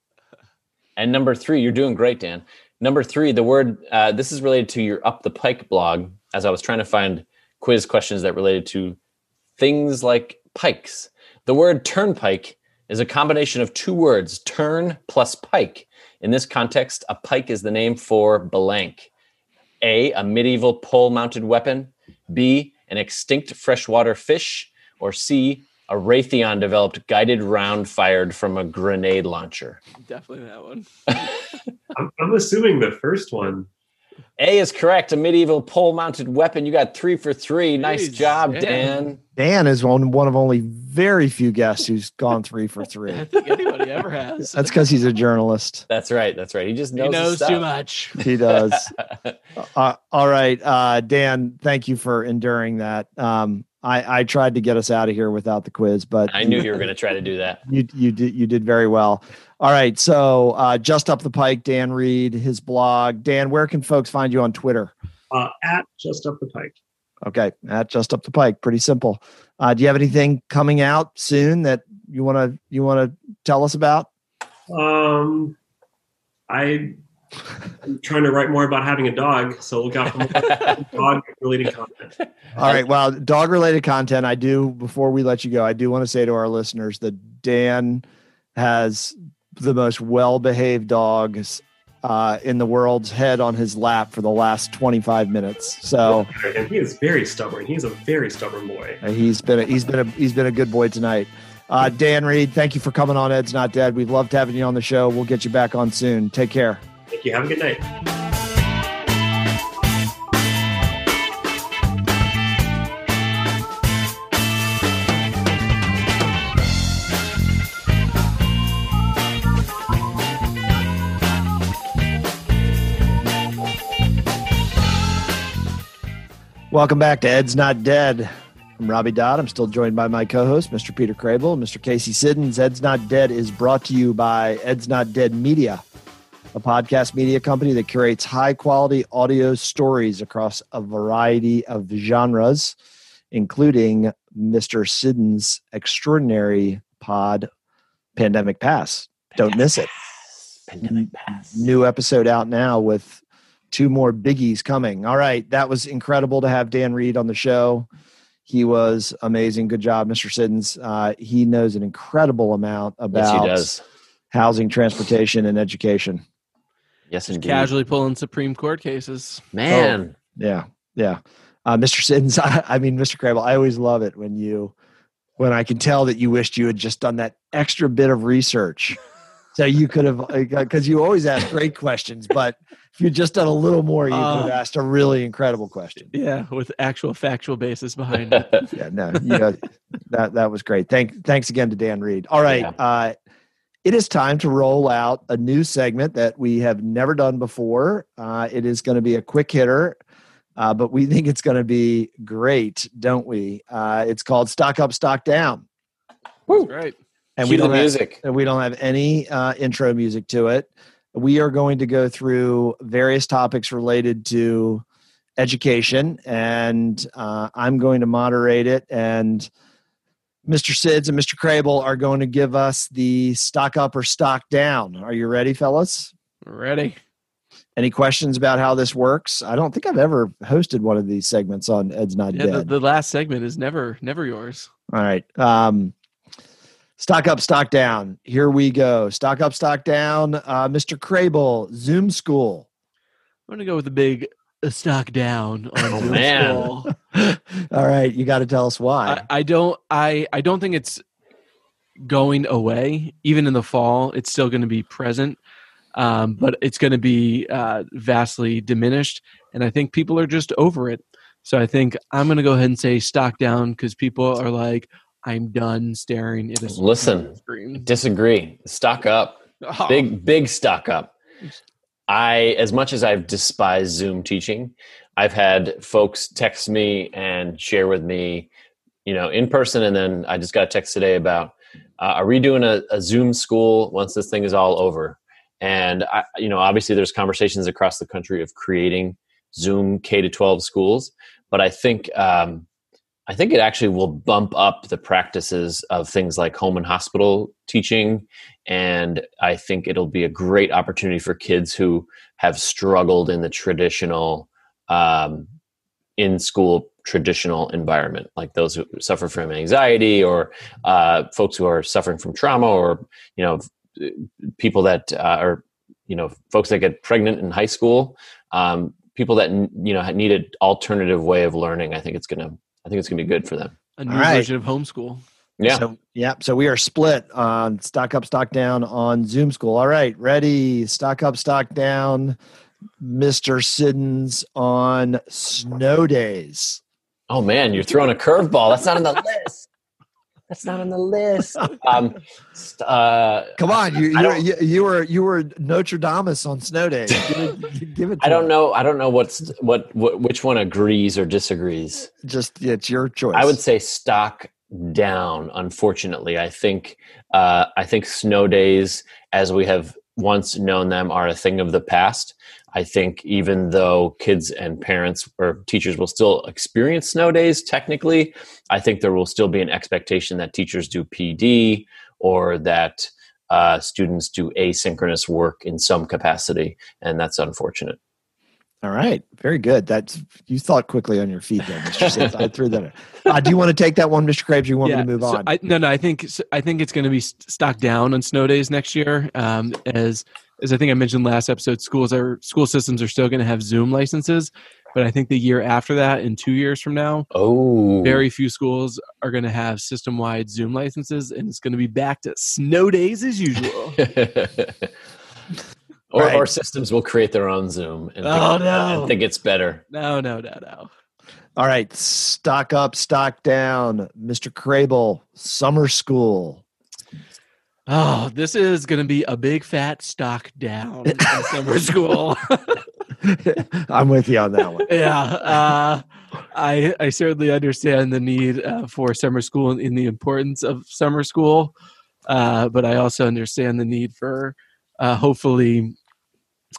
And number three, you're doing great, Dan. Number three, the word, this is related to your Up the Pike blog, as I was trying to find quiz questions that related to things like pikes. The word turnpike is a combination of two words, turn plus pike. In this context, a pike is the name for blank. A, a medieval pole-mounted weapon. B, an extinct freshwater fish. Or C, a Raytheon developed guided round fired from a grenade launcher. Definitely that one. I'm assuming the first one. A is correct. A medieval pole-mounted weapon. You got 3 for 3. Nice job, Dan. Dan is one of only very few guests who's gone 3 for 3. I think anybody ever has. That's because he's a journalist. That's right. That's right. He just knows. He knows too much. He does. All right, Dan. Thank you for enduring that. I tried to get us out of here without the quiz, but I knew you were going to try to do that. You did very well. All right. So Just Up the Pike, Dan Reed, his blog. Dan, where can folks find you on Twitter? At Just Up the Pike. Okay. At Just Up the Pike. Pretty simple. Do you have anything coming out soon that you want to tell us about? I'm trying to write more about having a dog, so look out for more dog-related content. All right, well, dog-related content, before we let you go, I do want to say to our listeners that Dan has the most well-behaved dogs in the world's head on his lap for the last 25 minutes. So, and he is very stubborn. He's a very stubborn boy. He's been a good boy tonight. Dan Reed, thank you for coming on Ed's Not Dead. We've loved having you on the show. We'll get you back on soon. Take care. Thank you. Have a good night. Welcome back to Ed's Not Dead. I'm Robbie Dodd. I'm still joined by my co-host, Mr. Peter Crabill and Mr. Casey Siddons. Ed's Not Dead is brought to you by Ed's Not Dead Media, a podcast media company that curates high-quality audio stories across a variety of genres, including Mr. Siddons' extraordinary pod, Pandemic Pass. Pandemic Pass. New episode out now with 2 more biggies coming. All right, that was incredible to have Dan Reed on the show. He was amazing. Good job, Mr. Siddons. He knows an incredible amount about housing, transportation, and education. Yes, indeed. Casually pulling Supreme Court cases. Man. Oh, yeah. Mr. Siddons, Mr. Crabill, I always love it when I can tell that you wished you had just done that extra bit of research. So you could have, because you always ask great questions, but if you'd just done a little more, you could have asked a really incredible question. Yeah, with actual factual basis behind it. Yeah, no, that was great. Thanks again to Dan Reed. All right. Yeah. It is time to roll out a new segment that we have never done before. It is going to be a quick hitter, but we think it's going to be great, don't we? It's called Stock Up, Stock Down. That's great. And we don't have any intro music to it. We are going to go through various topics related to education, and I'm going to moderate it, and Mr. Sids and Mr. Crabill are going to give us the stock up or stock down. Are you ready, fellas? Ready. Any questions about how this works? I don't think I've ever hosted one of these segments on Ed's Not Dead. The last segment is never yours. All right. Stock up, stock down. Here we go. Stock up, stock down. Mr. Crabill, Zoom School. I'm going to go with the big stock down on Zoom School. All right. You got to tell us why. I don't think it's going away. Even in the fall, it's still going to be present. But it's going to be vastly diminished, and I think people are just over it. So I think I'm going to go ahead and say stock down because people are like, I'm done staring at a screen. Listen, disagree. Stock up. Oh. Big stock up. As much as I've despised Zoom teaching, I've had folks text me and share with me, in person, and then I just got a text today about, are we doing a Zoom school once this thing is all over? And, obviously there's conversations across the country of creating Zoom K-12 schools. But I think it actually will bump up the practices of things like home and hospital teaching. And I think it'll be a great opportunity for kids who have struggled in the traditional, in-school traditional environment, like those who suffer from anxiety or folks who are suffering from trauma or, people that are, folks that get pregnant in high school, people that, need an alternative way of learning. I think it's gonna be good for them. A new version of homeschool. Yeah. So we are split on stock up, stock down on Zoom School. All right, ready. Stock up, stock down. Mr. Siddons on snow days. Oh man, you're throwing a curveball. That's not on the list. That's not on the list. Come on, you were Notre Dame on snow days. Give it to I don't know which one agrees or disagrees. It's your choice. I would say stock down. Unfortunately, I think snow days, as we have once known them, are a thing of the past. I think even though kids and parents or teachers will still experience snow days, technically, I think there will still be an expectation that teachers do PD or that students do asynchronous work in some capacity. And that's unfortunate. All right. Very good. You thought quickly on your feet there, Mr. Sims. I threw that in. Do you want to take that one, Mr. Krabs? You want me to move on? No. I think it's going to be stock down on snow days next year. As I think I mentioned last episode, school systems are still going to have Zoom licenses, but I think the year after that, in 2 years from now, very few schools are going to have system-wide Zoom licenses, and it's going to be back to snow days as usual. Or our systems will create their own Zoom and think it's better. No. All right, stock up, stock down. Mr. Crabill, summer school. Oh, this is going to be a big fat stock down in summer school. I'm with you on that one. Yeah. I certainly understand the need for summer school and the importance of summer school. But I also understand the need for hopefully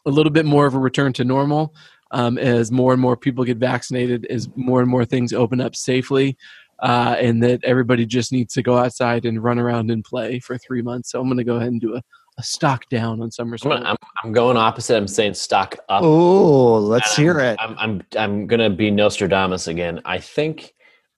a little bit more of a return to normal as more and more people get vaccinated, as more and more things open up safely. And that everybody just needs to go outside and run around and play for 3 months. So I'm going to go ahead and do a stock down on summer school. I'm going opposite. I'm saying stock up. Oh, let's hear it. I'm going to be Nostradamus again. I think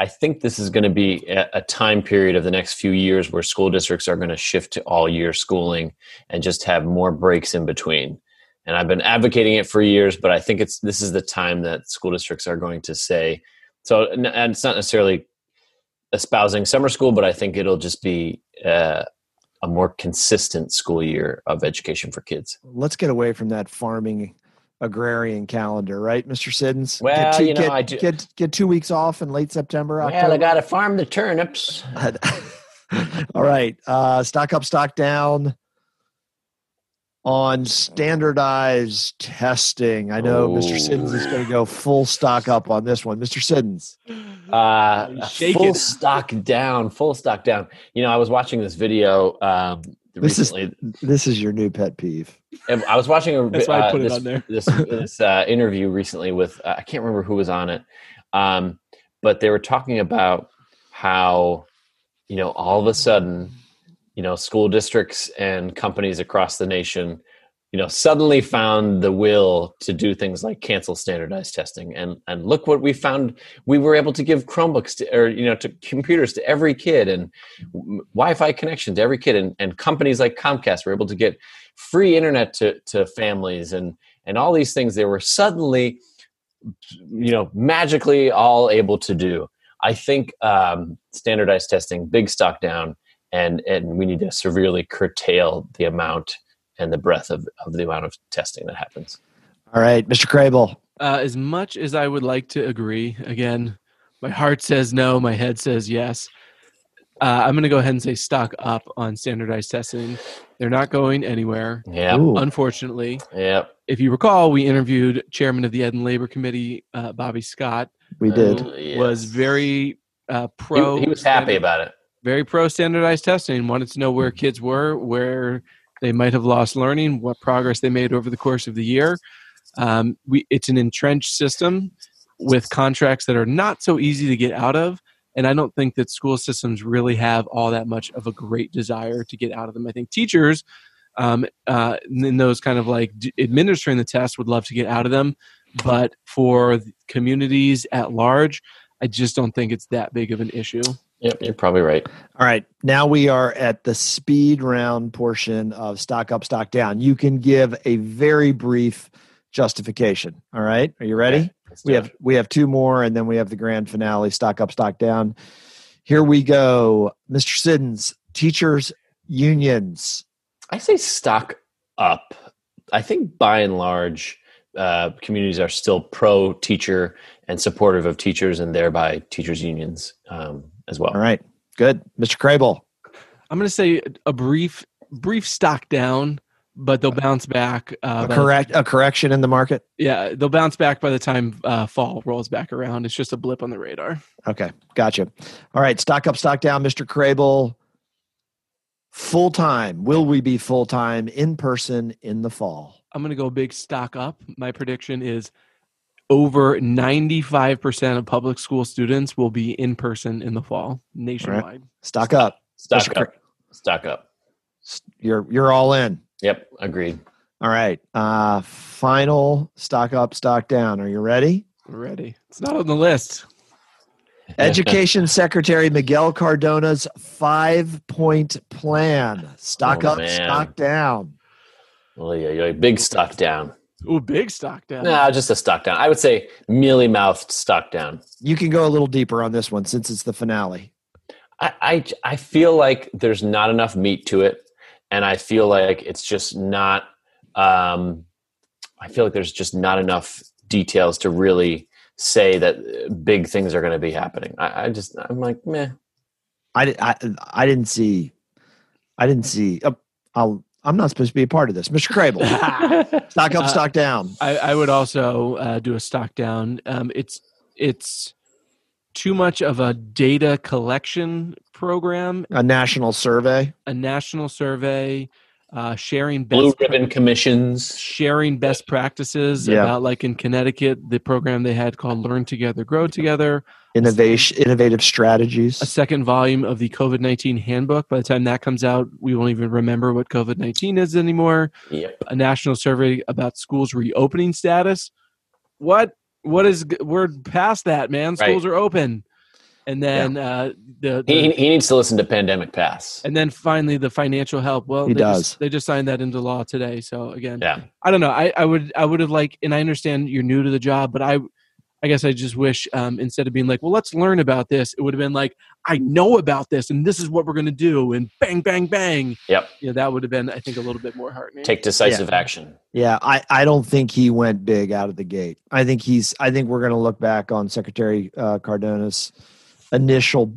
this is going to be a time period of the next few years where school districts are going to shift to all year schooling and just have more breaks in between. And I've been advocating it for years, but I think this is the time that school districts are going to say, so, and it's not necessarily espousing summer school, but I think it'll just be a more consistent school year of education for kids. Let's get away from that farming agrarian calendar, right, Mr. Siddons? Well, get 2 weeks off in late September. Well, October. I got to farm the turnips. All right. Stock up, stock down on standardized testing. I know Mr. Siddons is going to go full stock up on this one. Mr. Siddons. Full stock down. I was watching this video recently. This is your new pet peeve. I was watching that's why I put it on there. this interview recently with, I can't remember who was on it, but they were talking about how, all of a sudden, school districts and companies across the nation you know, suddenly found the will to do things like cancel standardized testing. And look what we found. We were able to give Chromebooks to, or, you know, to computers to every kid, and Wi-Fi connection to every kid. And companies like Comcast were able to get free internet to families and all these things they were suddenly, you know, magically all able to do. I think standardized testing, big stock down, and we need to severely curtail the amount and the breadth of the amount of testing that happens. All right, Mr. Crabill. As much as I would like to agree, again, my heart says no, my head says yes. I'm going to go ahead and say stock up on standardized testing. They're not going anywhere, yep. Unfortunately. Yep. If you recall, we interviewed Chairman of the Ed and Labor Committee, Bobby Scott. We did. Yes. Was very pro. He was happy about it. Very pro standardized testing. Wanted to know where kids were, where they might have lost learning, what progress they made over the course of the year. It's an entrenched system with contracts that are not so easy to get out of. And I don't think that school systems really have all that much of a great desire to get out of them. I think teachers in those kind of like administering the test would love to get out of them. But for communities at large, I just don't think it's that big of an issue. Yep, you're probably right. All right. Now we are at the speed round portion of stock up, stock down. You can give a very brief justification. All right. Are you ready? Okay, we have two more, and then we have the grand finale, stock up, stock down. Here we go. Mr. Siddons, teachers unions. I say stock up. I think by and large, communities are still pro-teacher and supportive of teachers, and thereby teachers' unions as well. All right, good, Mr. Crabill. I'm going to say a brief stock down, but they'll bounce back. A correction in the market. Yeah, they'll bounce back by the time fall rolls back around. It's just a blip on the radar. Okay, gotcha. All right, stock up, stock down, Mr. Crabill. Full time. Will we be full time in person in the fall? I'm going to go big stock up. My prediction is over 95% of public school students will be in person in the fall nationwide. Right. Stock up. Stock up. You're all in. Yep. Agreed. All right. Final stock up, stock down. Are you ready? We're ready. It's not on the list. Education Secretary Miguel Cardona's 5-point plan. Stock up, man. Stock down. Well, yeah, big stock down. Ooh, big stock down. No, just a stock down. I would say mealy-mouthed stock down. You can go a little deeper on this one since it's the finale. I feel like there's not enough meat to it, and I feel like it's just not I feel like there's just not enough details to really say that big things are going to be happening. I'm like, meh. I didn't see. I'm not supposed to be a part of this, Mr. Crabill. Stock up, stock down. I would also do a stock down. It's too much of a data collection program. A national survey. Sharing best blue ribbon commissions, sharing best practices about, like in Connecticut, the program they had called "Learn Together, Grow Together," innovative strategies. A second volume of the COVID-19 handbook. By the time that comes out, we won't even remember what COVID-19 is anymore. Yep. A national survey about schools reopening status. What is? We're past that, man. Schools are open. And then he needs to listen to Pandemic Pass. And then finally, the financial help. Well, they just signed that into law today. So again, I don't know. I would have liked, and I understand you're new to the job, but I guess I just wish instead of being like, well, let's learn about this, it would have been like, I know about this, and this is what we're going to do, and bang, bang, bang. Yep. Yeah, that would have been, I think, a little bit more heartening. Take decisive action. Yeah, I don't think he went big out of the gate. I think we're going to look back on Secretary Cardona's initial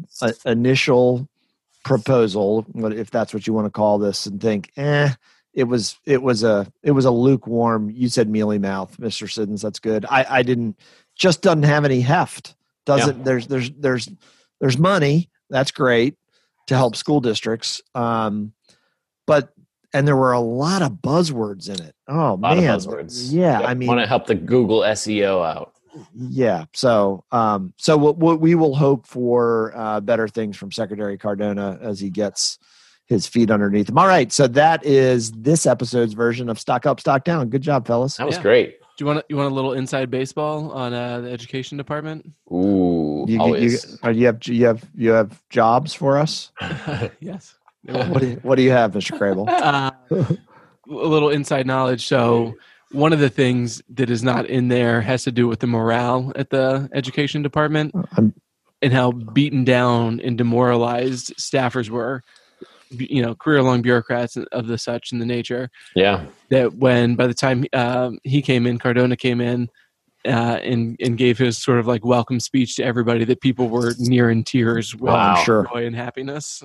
proposal, if that's what you want to call this, and think, it was a lukewarm. You said mealy mouth, Mr. Siddons. That's good. Doesn't have any heft. There's money. That's great to help school districts. But there were a lot of buzzwords in it. Oh man. A lot of buzzwords. Yeah. I mean, want to help the Google SEO out. Yeah. So we will hope for better things from Secretary Cardona as he gets his feet underneath him. All right, so that is this episode's version of Stock Up, Stock Down. Good job, fellas. That was great. Do you want a little inside baseball on the education department? Ooh, you have jobs for us? Yes. What do you have, Mr. Crabill? A little inside knowledge. So one of the things that is not in there has to do with the morale at the education department and how beaten down and demoralized staffers were. You know, career-long bureaucrats of the such and the nature. Yeah. That when by the time Cardona came in and gave his sort of like welcome speech to everybody, that people were near in tears with joy and happiness.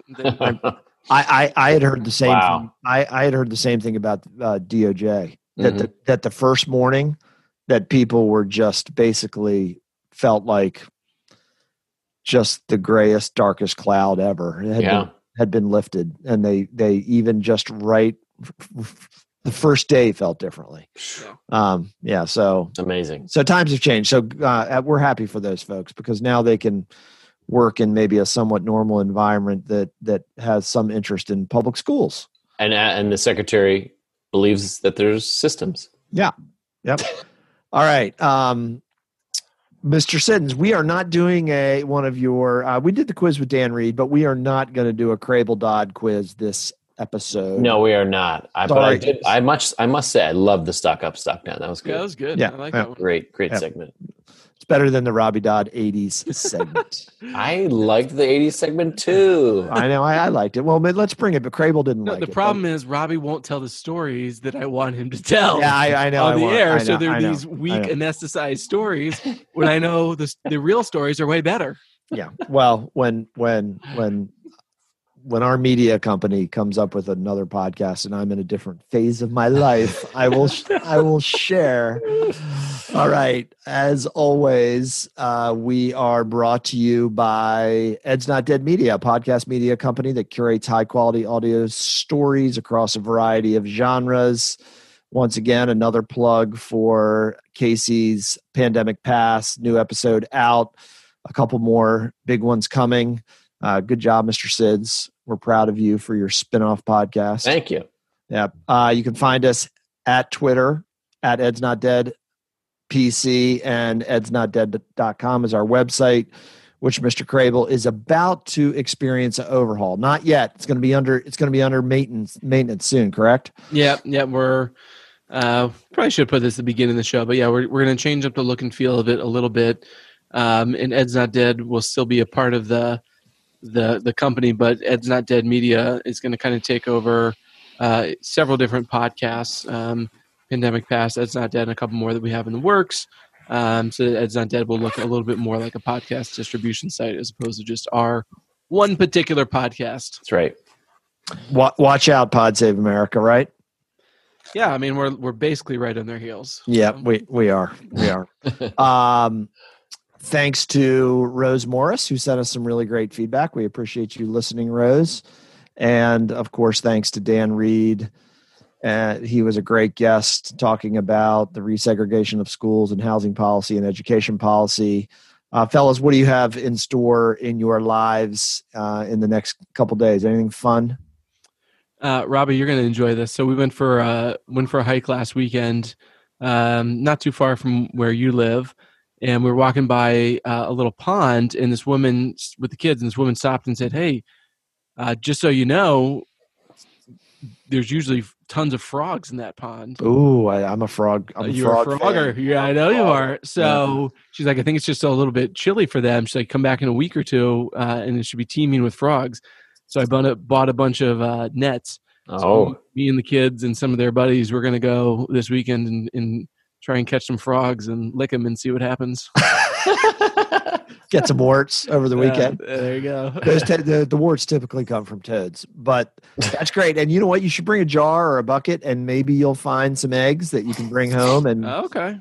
I had heard the same thing. I had heard the same thing about DOJ that the first morning that people were just basically felt like just the grayest, darkest cloud ever. Had been lifted, and they even just the first day felt differently. So amazing. So times have changed. So we're happy for those folks because now they can work in maybe a somewhat normal environment that has some interest in public schools. And the secretary believes that there's systems. Yeah. Yep. All right. Mr. Siddons, we are not doing one of your – we did the quiz with Dan Reed, but we are not going to do a Crabill Dodd quiz this episode. No, we are not. I must say I love the Stock Up, Stock Down. That was good. Yeah, that was good. Yeah. I like that one. Great segment. It's better than the Robbie Dodd 80s segment. I liked the 80s segment too. I know. I liked it. Well, let's bring it, but Crabill didn't like it. The problem is Robbie won't tell the stories that I want him to tell. Yeah, I know. On the air. So there are these weak, anesthetized stories when I know the real stories are way better. Yeah. Well, when our media company comes up with another podcast and I'm in a different phase of my life, I will share. All right. As always, we are brought to you by Ed's Not Dead Media, a podcast media company that curates high quality audio stories across a variety of genres. Once again, another plug for Casey's Pandemic Pass, new episode out, a couple more big ones coming. Good job, Mr. Sids. We're proud of you for your spinoff podcast. Thank you. Yeah. You can find us at Twitter, at Ed's Not Dead PC, and edsnotdead.com is our website, which Mr. Crabill is about to experience an overhaul. Not yet. It's going to be under maintenance soon, correct? Yeah. Yeah. We're probably should put this at the beginning of the show, but yeah, we're going to change up the look and feel of it a little bit. And Ed's Not Dead will still be a part of the company, but Ed's Not Dead Media is going to kind of take over several different podcasts, Pandemic Pass, Ed's Not Dead, and a couple more that we have in the works. So Ed's Not Dead will look a little bit more like a podcast distribution site as opposed to just our one particular podcast. That's right. Watch out, Pod Save America, right? Yeah, I mean, we're basically right on their heels. Yeah, so. we are. Thanks to Rose Morris, who sent us some really great feedback. We appreciate you listening, Rose. And, of course, thanks to Dan Reed. He was a great guest talking about the resegregation of schools and housing policy and education policy. Fellas, what do you have in store in your lives in the next couple days? Anything fun? Robbie, you're going to enjoy this. So we went for a hike last weekend, not too far from where you live. And we were walking by a little pond, and this woman with the kids, and this woman stopped and said, "Hey, just so you know, there's usually tons of frogs in that pond." Ooh, I'm a frog. You're a frogger. Yeah, I know you are. So she's like, "I think it's just a little bit chilly for them." She's like, "Come back in a week or two, and it should be teeming with frogs." So I bought a bunch of nets. So me and the kids and some of their buddies, we're going to go this weekend and try and catch some frogs and lick them and see what happens. Get some warts over the weekend. There you go. The warts typically come from toads, but that's great. And you know what? You should bring a jar or a bucket, and maybe you'll find some eggs that you can bring home. And okay,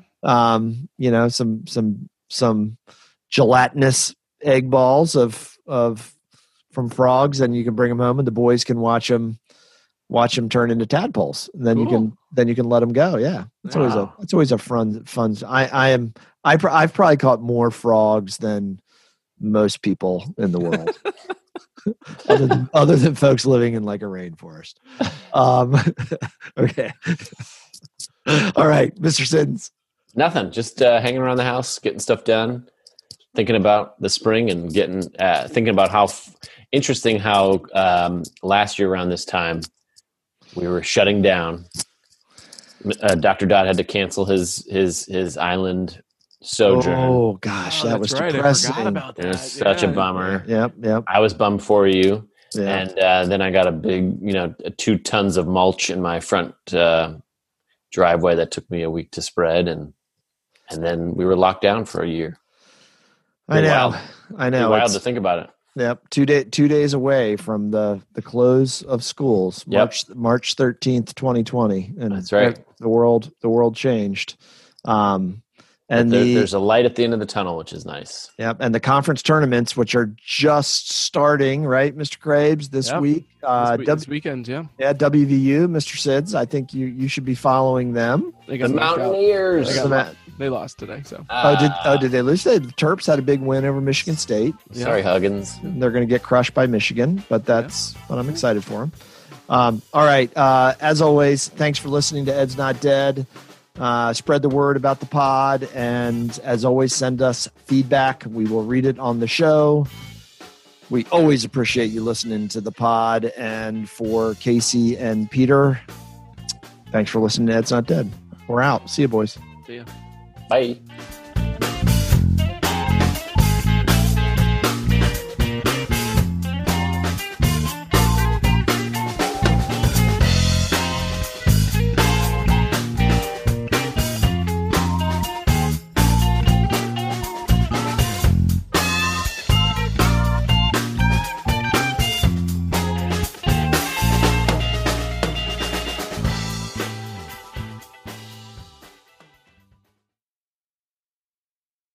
you know, some gelatinous egg balls of from frogs, and you can bring them home, and the boys can watch them turn into tadpoles. And then cool. you can let them go. Yeah. That's always a fun. I've probably caught more frogs than most people in the world, other than folks living in like a rainforest. Okay. All right, Mr. Siddons. Nothing. Just hanging around the house, getting stuff done, thinking about the spring and thinking about how interesting how last year around this time we were shutting down. Dr. Dodd had to cancel his island sojourn. Oh gosh, that was right. Depressing. I forgot about that. It was such a bummer. Yep. I was bummed for you. Yeah. And then I got a big, 2 tons of mulch in my front driveway that took me a week to spread, and then we were locked down for a year. I know. It's wild to think about it. Yep, 2 days away from the close of schools, yep. March 13th, 2020, and that's right. The world changed. And there's a light at the end of the tunnel, which is nice. Yep, and the conference tournaments, which are just starting, right, Mr. Crabes, this week. This weekend, yeah. Yeah, WVU, Mr. Sids, I think you should be following them. The Mountaineers. They lost today. So. Did they lose? The Terps had a big win over Michigan State. Yeah. Sorry, Huggins. They're going to get crushed by Michigan, but that's what I'm excited for them. All right, as always, thanks for listening to Ed's Not Dead. Spread the word about the pod, and as always, send us feedback. We will read it on the show. We always appreciate you listening to the pod. And for Casey and Peter, thanks for listening to Ed's Not Dead. We're out. See you, boys. See ya. Bye.